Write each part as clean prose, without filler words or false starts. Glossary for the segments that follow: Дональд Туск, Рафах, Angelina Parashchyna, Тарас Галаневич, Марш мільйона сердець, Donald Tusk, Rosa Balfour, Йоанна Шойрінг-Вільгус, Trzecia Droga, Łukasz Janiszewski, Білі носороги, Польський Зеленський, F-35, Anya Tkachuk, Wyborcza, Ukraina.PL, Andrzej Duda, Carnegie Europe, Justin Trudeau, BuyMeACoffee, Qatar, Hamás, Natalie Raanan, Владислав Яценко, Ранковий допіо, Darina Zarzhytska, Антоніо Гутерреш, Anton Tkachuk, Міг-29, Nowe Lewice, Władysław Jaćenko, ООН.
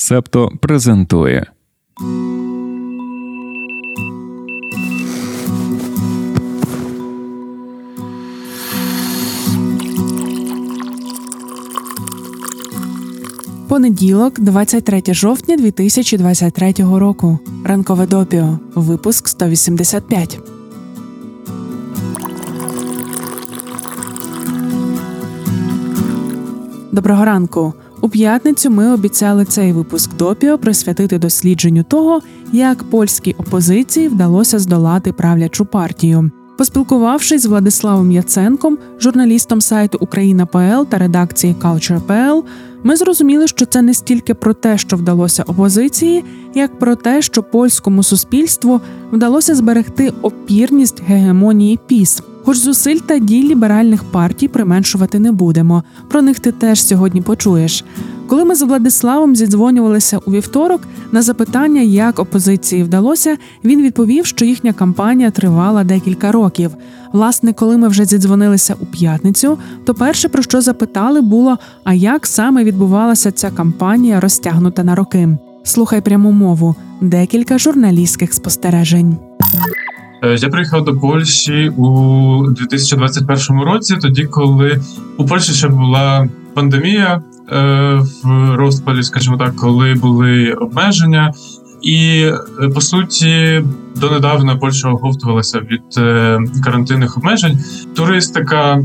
Себто презентує. Понеділок, 23 жовтня 2023 року. Ранкове допіо. Випуск 185. Доброго ранку. У п'ятницю ми обіцяли цей випуск допіо присвятити дослідженню того, як польській опозиції вдалося здолати правлячу партію. Поспілкувавшись з Владиславом Яценком, журналістом сайту Ukraina.PL та редакції Culture.pl, ми зрозуміли, що це не стільки про те, що вдалося опозиції, як про те, що польському суспільству вдалося зберегти опірність гегемонії PiS. Хоч зусиль та дій ліберальних партій применшувати не будемо. Про них ти теж сьогодні почуєш. Коли ми з Владиславом зідзвонювалися у вівторок, на запитання, як опозиції вдалося, він відповів, що їхня кампанія тривала декілька років. Власне, коли ми вже зідзвонилися у п'ятницю, то перше, про що запитали, було, а як саме відбувалася ця кампанія, розтягнута на роки. Слухай пряму мову. Декілька журналістських спостережень. Я приїхав до Польщі у 2021 році, тоді, коли у Польщі ще була пандемія в розпалі, скажімо так, коли були обмеження. І, по суті, донедавна Польща оговтувалася від карантинних обмежень. Туристика,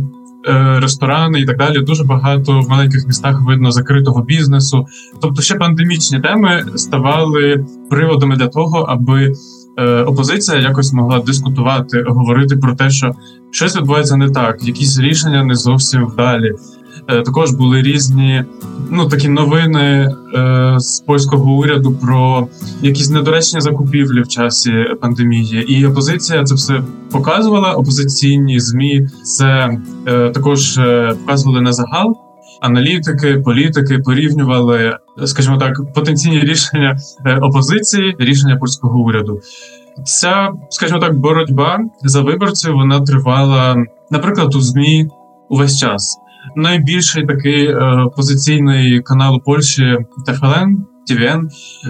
ресторани і так далі, дуже багато в маленьких містах видно закритого бізнесу. Тобто ще пандемічні теми ставали приводами для того, аби опозиція якось могла дискутувати, говорити про те, що щось відбувається не так, якісь рішення не зовсім вдалі. Також були різні такі новини з польського уряду про якісь недоречні закупівлі в часі пандемії. І опозиція це все показувала, опозиційні ЗМІ це також показували на загал. Аналітики, політики порівнювали, скажімо так, потенційні рішення опозиції, рішення польського уряду. Ця, скажімо так, боротьба за виборців, вона тривала, наприклад, у ЗМІ увесь час. Найбільший такий опозиційний канал у Польщі TVN,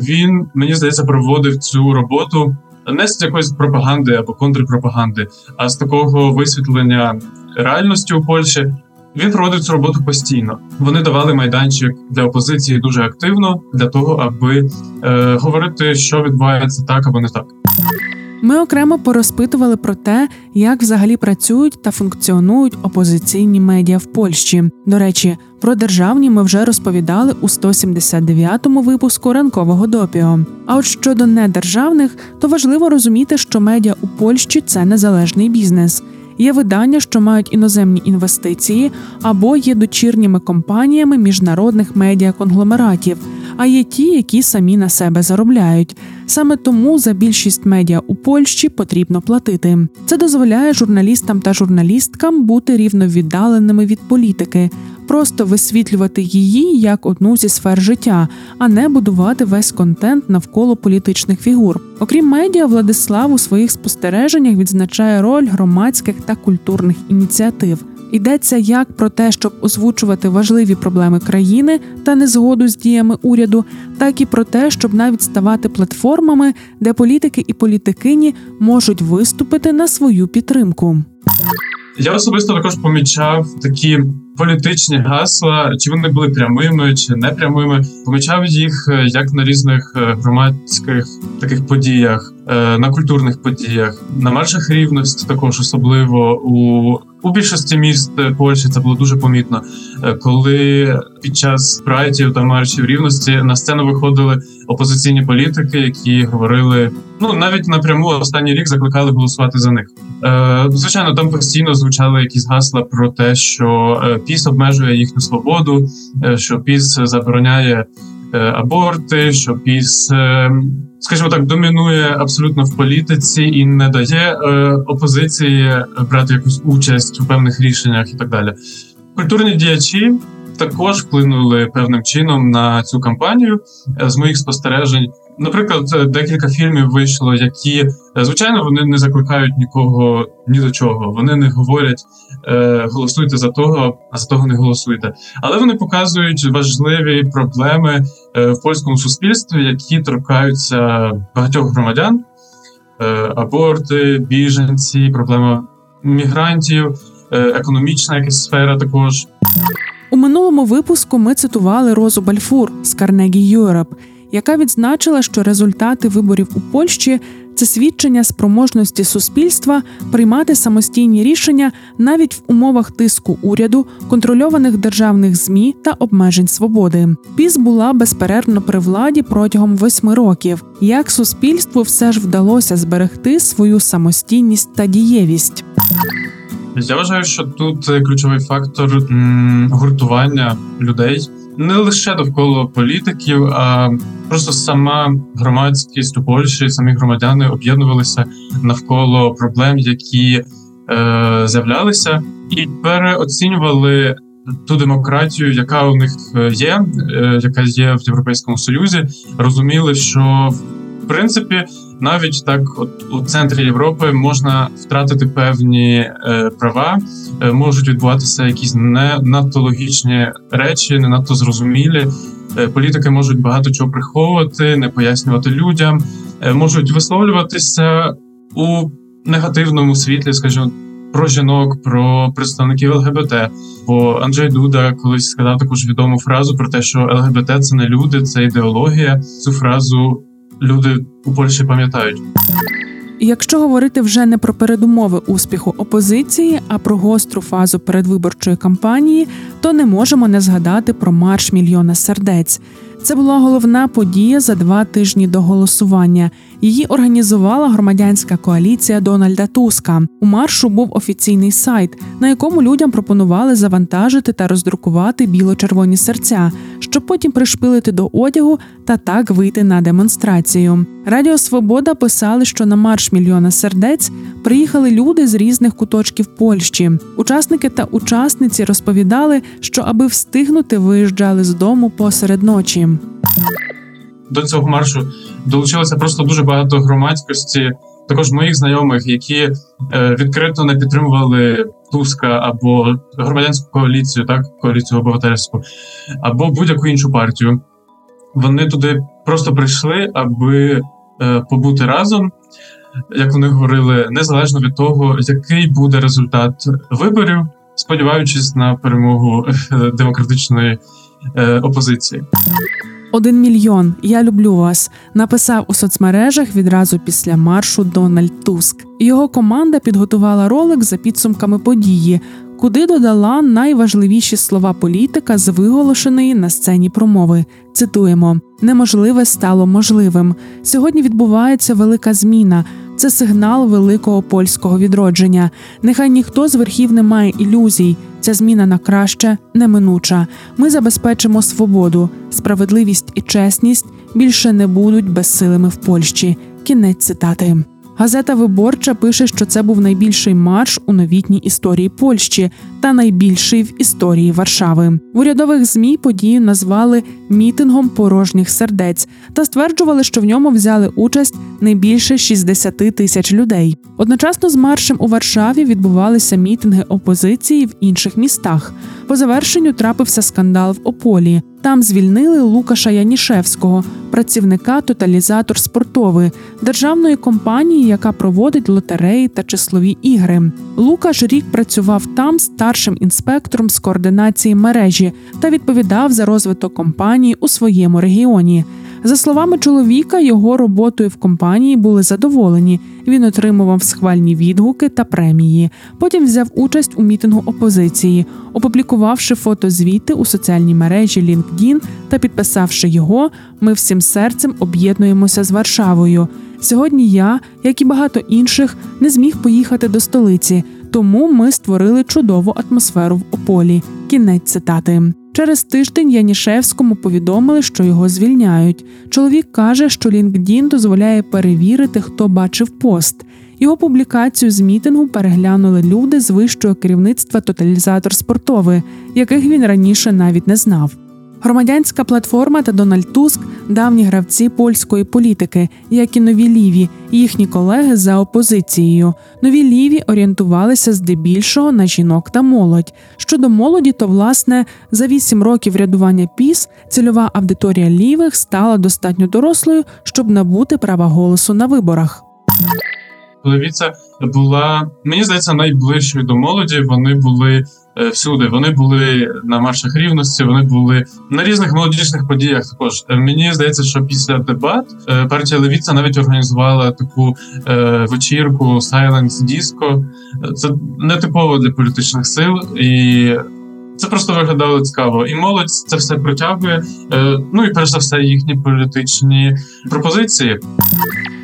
він, мені здається, проводив цю роботу не з якоїсь пропаганди або контрпропаганди, а з такого висвітлення реальності у Польщі. Він проводив цю роботу постійно. Вони давали майданчик для опозиції дуже активно для того, аби говорити, що відбувається так або не так. Ми окремо порозпитували про те, як взагалі працюють та функціонують опозиційні медіа в Польщі. До речі, про державні ми вже розповідали у 179-му випуску ранкового допіо. А от щодо недержавних, то важливо розуміти, що медіа у Польщі – це незалежний бізнес. Є видання, що мають іноземні інвестиції, або є дочірніми компаніями міжнародних медіаконгломератів, а є ті, які самі на себе заробляють. Саме тому за більшість медіа у Польщі потрібно платити. Це дозволяє журналістам та журналісткам бути рівновіддаленими від політики, просто висвітлювати її як одну зі сфер життя, а не будувати весь контент навколо політичних фігур. Окрім медіа, Владислав у своїх спостереженнях відзначає роль громадських та культурних ініціатив. Йдеться як про те, щоб озвучувати важливі проблеми країни та незгоду з діями уряду, так і про те, щоб навіть ставати платформами, де політики і політикині можуть виступити на свою підтримку. Я особисто також помічав такі політичні гасла, чи вони були прямими, чи непрямими. Помічав їх як на різних громадських таких подіях, на культурних подіях, на маршах рівності також, особливо у більшості міст Польщі це було дуже помітно, коли під час прайдів та маршів рівності на сцену виходили опозиційні політики, які говорили, навіть напряму останній рік закликали голосувати за них. Звичайно, там постійно звучали якісь гасла про те, що PiS обмежує їхню свободу, що PiS забороняє аборти, що PiS, скажімо так, домінує абсолютно в політиці і не дає опозиції брати якусь участь у певних рішеннях і так далі. Культурні діячі також вплинули певним чином на цю кампанію. З моїх спостережень, наприклад, декілька фільмів вийшло, які, звичайно, вони не закликають нікого ні до чого. Вони не говорять «голосуйте за того, а за того не голосуйте». Але вони показують важливі проблеми в польському суспільстві, які торкаються багатьох громадян. Аборти, біженці, проблема мігрантів, економічна якась сфера також. У минулому випуску ми цитували Розу Бальфур з Carnegie Europe, яка відзначила, що результати виборів у Польщі – це свідчення спроможності суспільства приймати самостійні рішення навіть в умовах тиску уряду, контрольованих державних ЗМІ та обмежень свободи. PiS була безперервно при владі протягом 8 років. Як суспільству все ж вдалося зберегти свою самостійність та дієвість? Я вважаю, що тут ключовий фактор гуртування людей. Не лише довкола політиків, а просто сама громадськість у Польщі, самі громадяни об'єднувалися навколо проблем, які з'являлися, і переоцінювали ту демократію, яка у них є, яка є в Європейському Союзі. Розуміли, що в принципі навіть так от у центрі Європи можна втратити певні права, можуть відбуватися якісь не надто логічні речі, не надто зрозумілі. Політики можуть багато чого приховувати, не пояснювати людям, можуть висловлюватися у негативному світлі, скажімо, про жінок, про представників ЛГБТ. Бо Анджей Дуда колись сказав також відому фразу про те, що ЛГБТ – це не люди, це ідеологія. Цю фразу люди у Польщі пам'ятають. Якщо говорити вже не про передумови успіху опозиції, а про гостру фазу передвиборчої кампанії, то не можемо не згадати про «Марш мільйона сердець». Це була головна подія за 2 тижні до голосування. Її організувала громадянська коаліція Дональда Туска. У маршу був офіційний сайт, на якому людям пропонували завантажити та роздрукувати біло-червоні серця, щоб потім пришпилити до одягу та так вийти на демонстрацію. Радіо «Свобода» писали, що на «Марш мільйона сердець» приїхали люди з різних куточків Польщі. Учасники та учасниці розповідали, що аби встигнути, виїжджали з дому посеред ночі. До цього маршу долучилося просто дуже багато громадськості, також моїх знайомих, які відкрито не підтримували Туска або громадянську коаліцію, так, коаліцію обов'язково, або будь-яку іншу партію. Вони туди просто прийшли, аби побути разом, як вони говорили, незалежно від того, який буде результат виборів, сподіваючись на перемогу демократичної опозиції. 1 мільйон. Я люблю вас. Написав у соцмережах відразу після маршу Дональд Туск. Його команда підготувала ролик за підсумками події, куди додала найважливіші слова політика з виголошеної на сцені промови. Цитуємо: «Неможливе стало можливим. Сьогодні відбувається велика зміна. Це сигнал великого польського відродження. Нехай ніхто з верхів не має ілюзій. Ця зміна на краще неминуча. Ми забезпечимо свободу. Справедливість і чесність більше не будуть безсилими в Польщі». Кінець цитати. Газета «Виборча» пише, що це був найбільший марш у новітній історії Польщі та найбільший в історії Варшави. В урядових ЗМІ подію назвали «мітингом порожніх сердець» та стверджували, що в ньому взяли участь не більше 60 тисяч людей. Одночасно з маршем у Варшаві відбувалися мітинги опозиції в інших містах. По завершенню трапився скандал в Ополі. Там звільнили Łukasza Janiszewskiego, працівника «Totalizer Sportowy», державної компанії, яка проводить лотереї та числові ігри. Łukasza рік працював там старшим інспектором з координації мережі та відповідав за розвиток компанії у своєму регіоні. За словами чоловіка, його роботою в компанії були задоволені. Він отримував схвальні відгуки та премії. Потім взяв участь у мітингу опозиції, опублікувавши фотозвіти у соціальній мережі LinkedIn та підписавши його «Ми всім серцем об'єднуємося з Варшавою. Сьогодні я, як і багато інших, не зміг поїхати до столиці, тому ми створили чудову атмосферу в Ополі». Кінець цитати. Через тиждень Янішевському повідомили, що його звільняють. Чоловік каже, що LinkedIn дозволяє перевірити, хто бачив пост. Його публікацію з мітингу переглянули люди з вищого керівництва «Totalizer Sportowy», яких він раніше навіть не знав. Громадянська платформа та Дональд Туск – давні гравці польської політики, як і нові ліві, їхні колеги за опозицією. Нові ліві орієнтувалися здебільшого на жінок та молодь. Щодо молоді, то, власне, за 8 років рядування PiS цільова аудиторія лівих стала достатньо дорослою, щоб набути права голосу на виборах. Левіця була, мені здається, найближчою до молоді. Вони були всюди. Вони були на маршах рівності, вони були на різних молодіжних подіях також. Мені здається, що після дебат партія Левіця навіть організувала таку вечірку «Silence-диско». Це нетипово для політичних сил, і це просто виглядало цікаво. І молодь це все притягує, ну і перш за все їхні політичні пропозиції.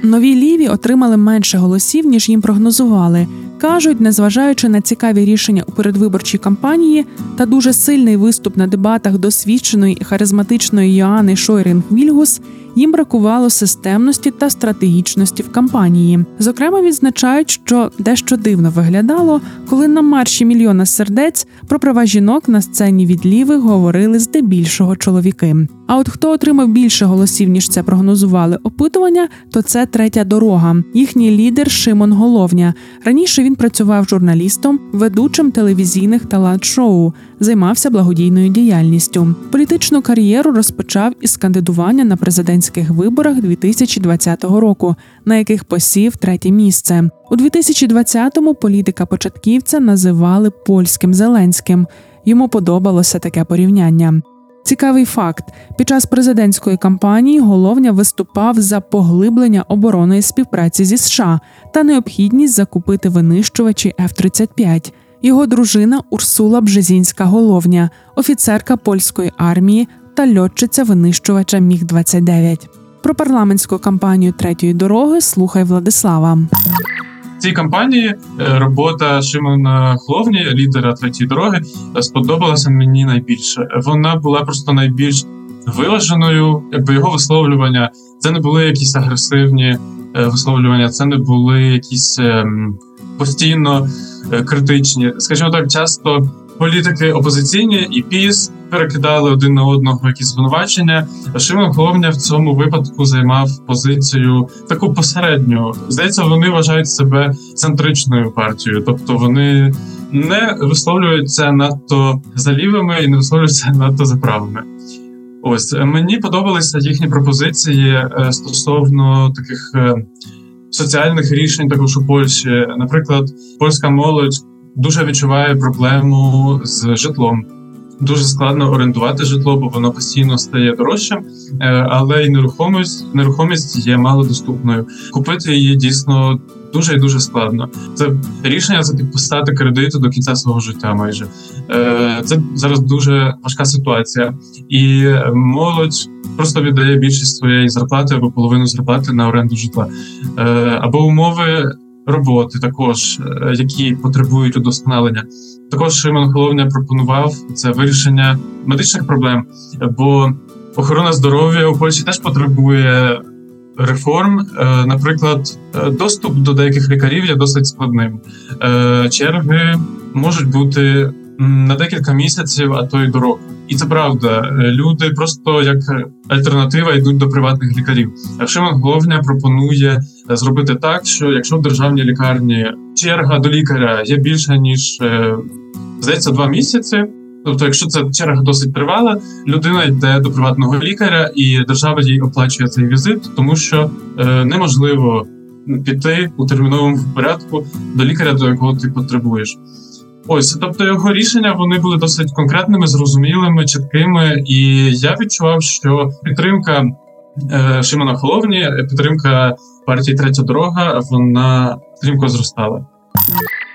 Нові ліві отримали менше голосів, ніж їм прогнозували. Кажуть, незважаючи на цікаві рішення у передвиборчій кампанії та дуже сильний виступ на дебатах досвідченої і харизматичної Йоанни Шойрінг-Вільгус, їм бракувало системності та стратегічності в кампанії. Зокрема, відзначають, що дещо дивно виглядало, коли на марші «Мільйона сердець» про права жінок на сцені від лівих говорили здебільшого чоловіки. А от хто отримав більше голосів, ніж це прогнозували опитування, то це «Третя дорога». Їхній лідер Шимон Головня. Раніше він працював журналістом, ведучим телевізійних талант-шоу, займався благодійною діяльністю. Політичну кар'єру розпочав із кандидування на президентських виборах 2020 року, на яких посів 3 місце. У 2020-му політика початківця називали «Польським Зеленським». Йому подобалося таке порівняння. Цікавий факт. Під час президентської кампанії Hołownia виступав за поглиблення оборонної співпраці зі США та необхідність закупити винищувачі F-35. Його дружина Урсула Брзезінська-Hołownia, офіцерка польської армії та льотчиця винищувача Міг-29. Про парламентську кампанію «Третьої дороги» слухай Владислава. В цій кампанії робота Шимона Hołowni, лідера «Третьої дороги», сподобалася мені найбільше. Вона була просто найбільш виваженою, якби його висловлювання. Це не були якісь агресивні висловлювання, це не були якісь постійно критичні. Скажімо так, часто політики опозиційні і PiS перекидали один на одного якісь звинувачення. Szymon Hołownia в цьому випадку займав позицію таку посередню. Здається, вони вважають себе центричною партією. Тобто вони не висловлюються надто за лівими і не висловлюються надто за правими. Ось, мені подобалися їхні пропозиції стосовно таких соціальних рішень також у Польщі. Наприклад, польська молодь дуже відчуває проблему з житлом. Дуже складно орендувати житло, бо воно постійно стає дорожчим, але й нерухомість є малодоступною. Купити її дійсно дуже і дуже складно. Це рішення – це підписати кредит до кінця свого життя майже. Це зараз дуже важка ситуація. І молодь просто віддає більшість своєї зарплати або половину зарплати на оренду житла. Або умови роботи також, які потребують удосконалення. Також Szymon Hołownia пропонував це вирішення медичних проблем, бо охорона здоров'я у Польщі теж потребує реформ. Наприклад, доступ до деяких лікарів є досить складним. Черги можуть бути на декілька місяців, а то й до року. І це правда. Люди просто як альтернатива йдуть до приватних лікарів. Szymon Hołownia пропонує зробити так, що якщо в державній лікарні черга до лікаря є більше, ніж, здається, 2 місяці, тобто якщо це черга досить тривала, людина йде до приватного лікаря і держава їй оплачує цей візит, тому що неможливо піти у терміновому порядку до лікаря, до якого ти потребуєш. Ось, тобто його рішення, вони були досить конкретними, зрозумілими, чіткими, і я відчував, що підтримка Шимона Hołowni, підтримка партії «Третя дорога», вона стрімко зростала.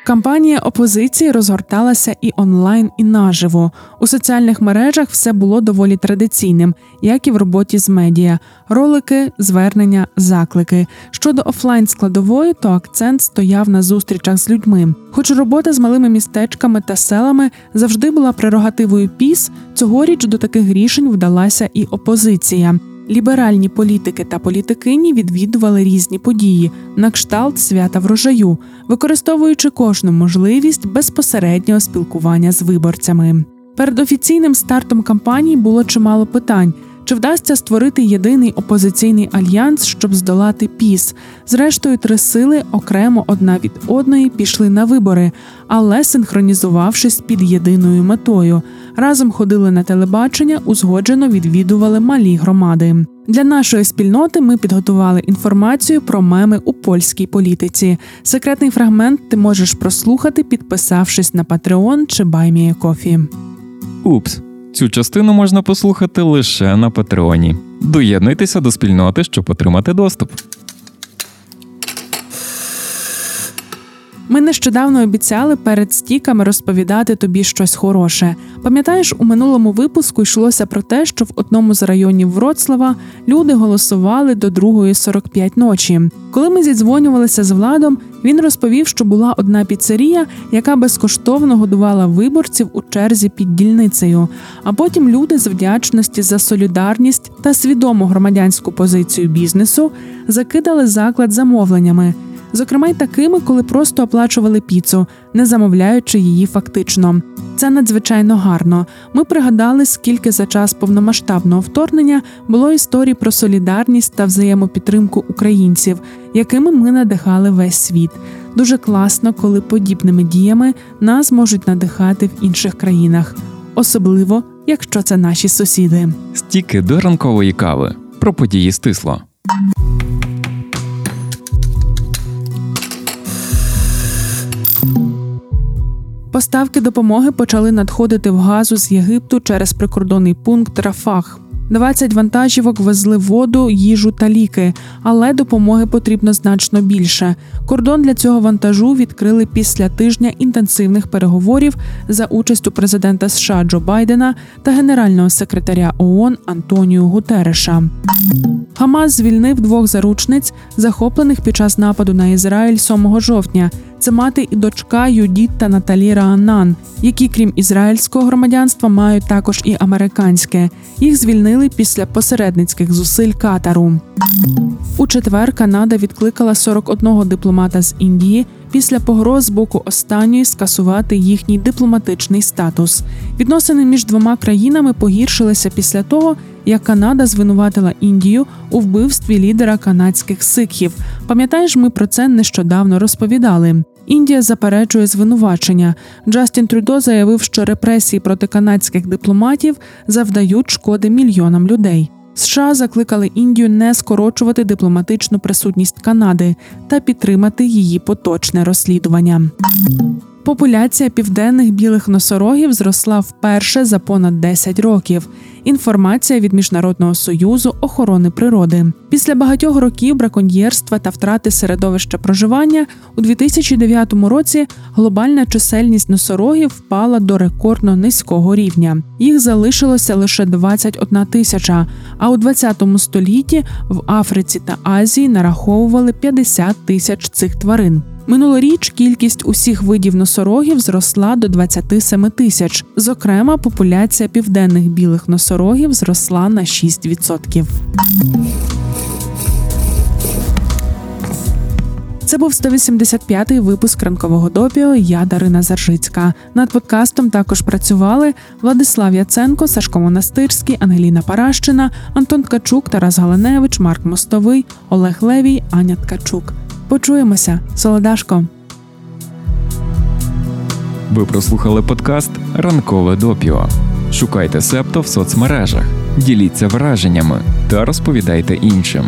Кампанія опозиції розгорталася і онлайн, і наживо. У соціальних мережах все було доволі традиційним, як і в роботі з медіа. Ролики, звернення, заклики. Щодо офлайн-складової, то акцент стояв на зустрічах з людьми. Хоч робота з малими містечками та селами завжди була прерогативою PiS, цьогоріч до таких рішень вдалася і опозиція. Ліберальні політики та політикині відвідували різні події, на кшталт свята врожаю, використовуючи кожну можливість безпосереднього спілкування з виборцями. Перед офіційним стартом кампанії було чимало питань. Чи вдасться створити єдиний опозиційний альянс, щоб здолати PiS? Зрештою, три сили окремо одна від одної пішли на вибори, але синхронізувавшись під єдиною метою. Разом ходили на телебачення, узгоджено відвідували малі громади. Для нашої спільноти ми підготували інформацію про меми у польській політиці. Секретний фрагмент ти можеш прослухати, підписавшись на Patreon чи BuyMeACoffee. Упс. Цю частину можна послухати лише на Патреоні. Доєднуйтеся до спільноти, щоб отримати доступ. Ми нещодавно обіцяли перед стіками розповідати тобі щось хороше. Пам'ятаєш, у минулому випуску йшлося про те, що в одному з районів Вроцлава люди голосували до 2:45 ночі. Коли ми зідзвонювалися з Владом, він розповів, що була одна піцерія, яка безкоштовно годувала виборців у черзі під дільницею. А потім люди з вдячності за солідарність та свідому громадянську позицію бізнесу закидали заклад замовленнями. Зокрема й такими, коли просто оплачували піцу, не замовляючи її фактично. Це надзвичайно гарно. Ми пригадали, скільки за час повномасштабного вторгнення було історій про солідарність та взаємопідтримку українців, якими ми надихали весь світ. Дуже класно, коли подібними діями нас можуть надихати в інших країнах. Особливо, якщо це наші сусіди. Стіки до ранкової кави. Про події стисло. Поставки допомоги почали надходити в Газу з Єгипту через прикордонний пункт Рафах. 20 вантажівок везли воду, їжу та ліки, але допомоги потрібно значно більше. Кордон для цього вантажу відкрили після тижня інтенсивних переговорів за участю президента США Джо Байдена та генерального секретаря ООН Антоніо Гутерреша. Хамас звільнив 2 заручниць, захоплених під час нападу на Ізраїль 7 жовтня. Це мати і дочка Юдіт та Наталі Раанан, які, крім ізраїльського громадянства, мають також і американське. Їх звільнили після посередницьких зусиль Катару. У четвер Канада відкликала 41 дипломата з Індії після погроз з боку останньої скасувати їхній дипломатичний статус. Відносини між двома країнами погіршилися після того, як Канада звинуватила Індію у вбивстві лідера канадських сикхів. Пам'ятаєш, ми про це нещодавно розповідали. Індія заперечує звинувачення. Джастін Трюдо заявив, що репресії проти канадських дипломатів завдають шкоди мільйонам людей. США закликали Індію не скорочувати дипломатичну присутність Канади та підтримати її поточне розслідування. Популяція південних білих носорогів зросла вперше за понад 10 років. Інформація від Міжнародного союзу охорони природи. Після багатьох років браконьєрства та втрати середовища проживання у 2009 році глобальна чисельність носорогів впала до рекордно низького рівня. Їх залишилося лише 21 тисяча, а у 20 столітті в Африці та Азії нараховували 50 тисяч цих тварин. Минулоріч кількість усіх видів носорогів зросла до 27 тисяч. Зокрема, популяція південних білих носорогів зросла на 6%. Це був 185-й випуск «Ранкового допіо». Я Дарина Заржицька. Над подкастом також працювали Владислав Яценко, Сашко Монастирський, Ангеліна Парашчина, Антон Ткачук, Тарас Галаневич, Марк Мостовий, Олег Левій, Аня Ткачук. Почуємося. Солодашко. Ви прослухали подкаст «Ранкове допіо». Шукайте Септо в соцмережах, діліться враженнями та розповідайте іншим.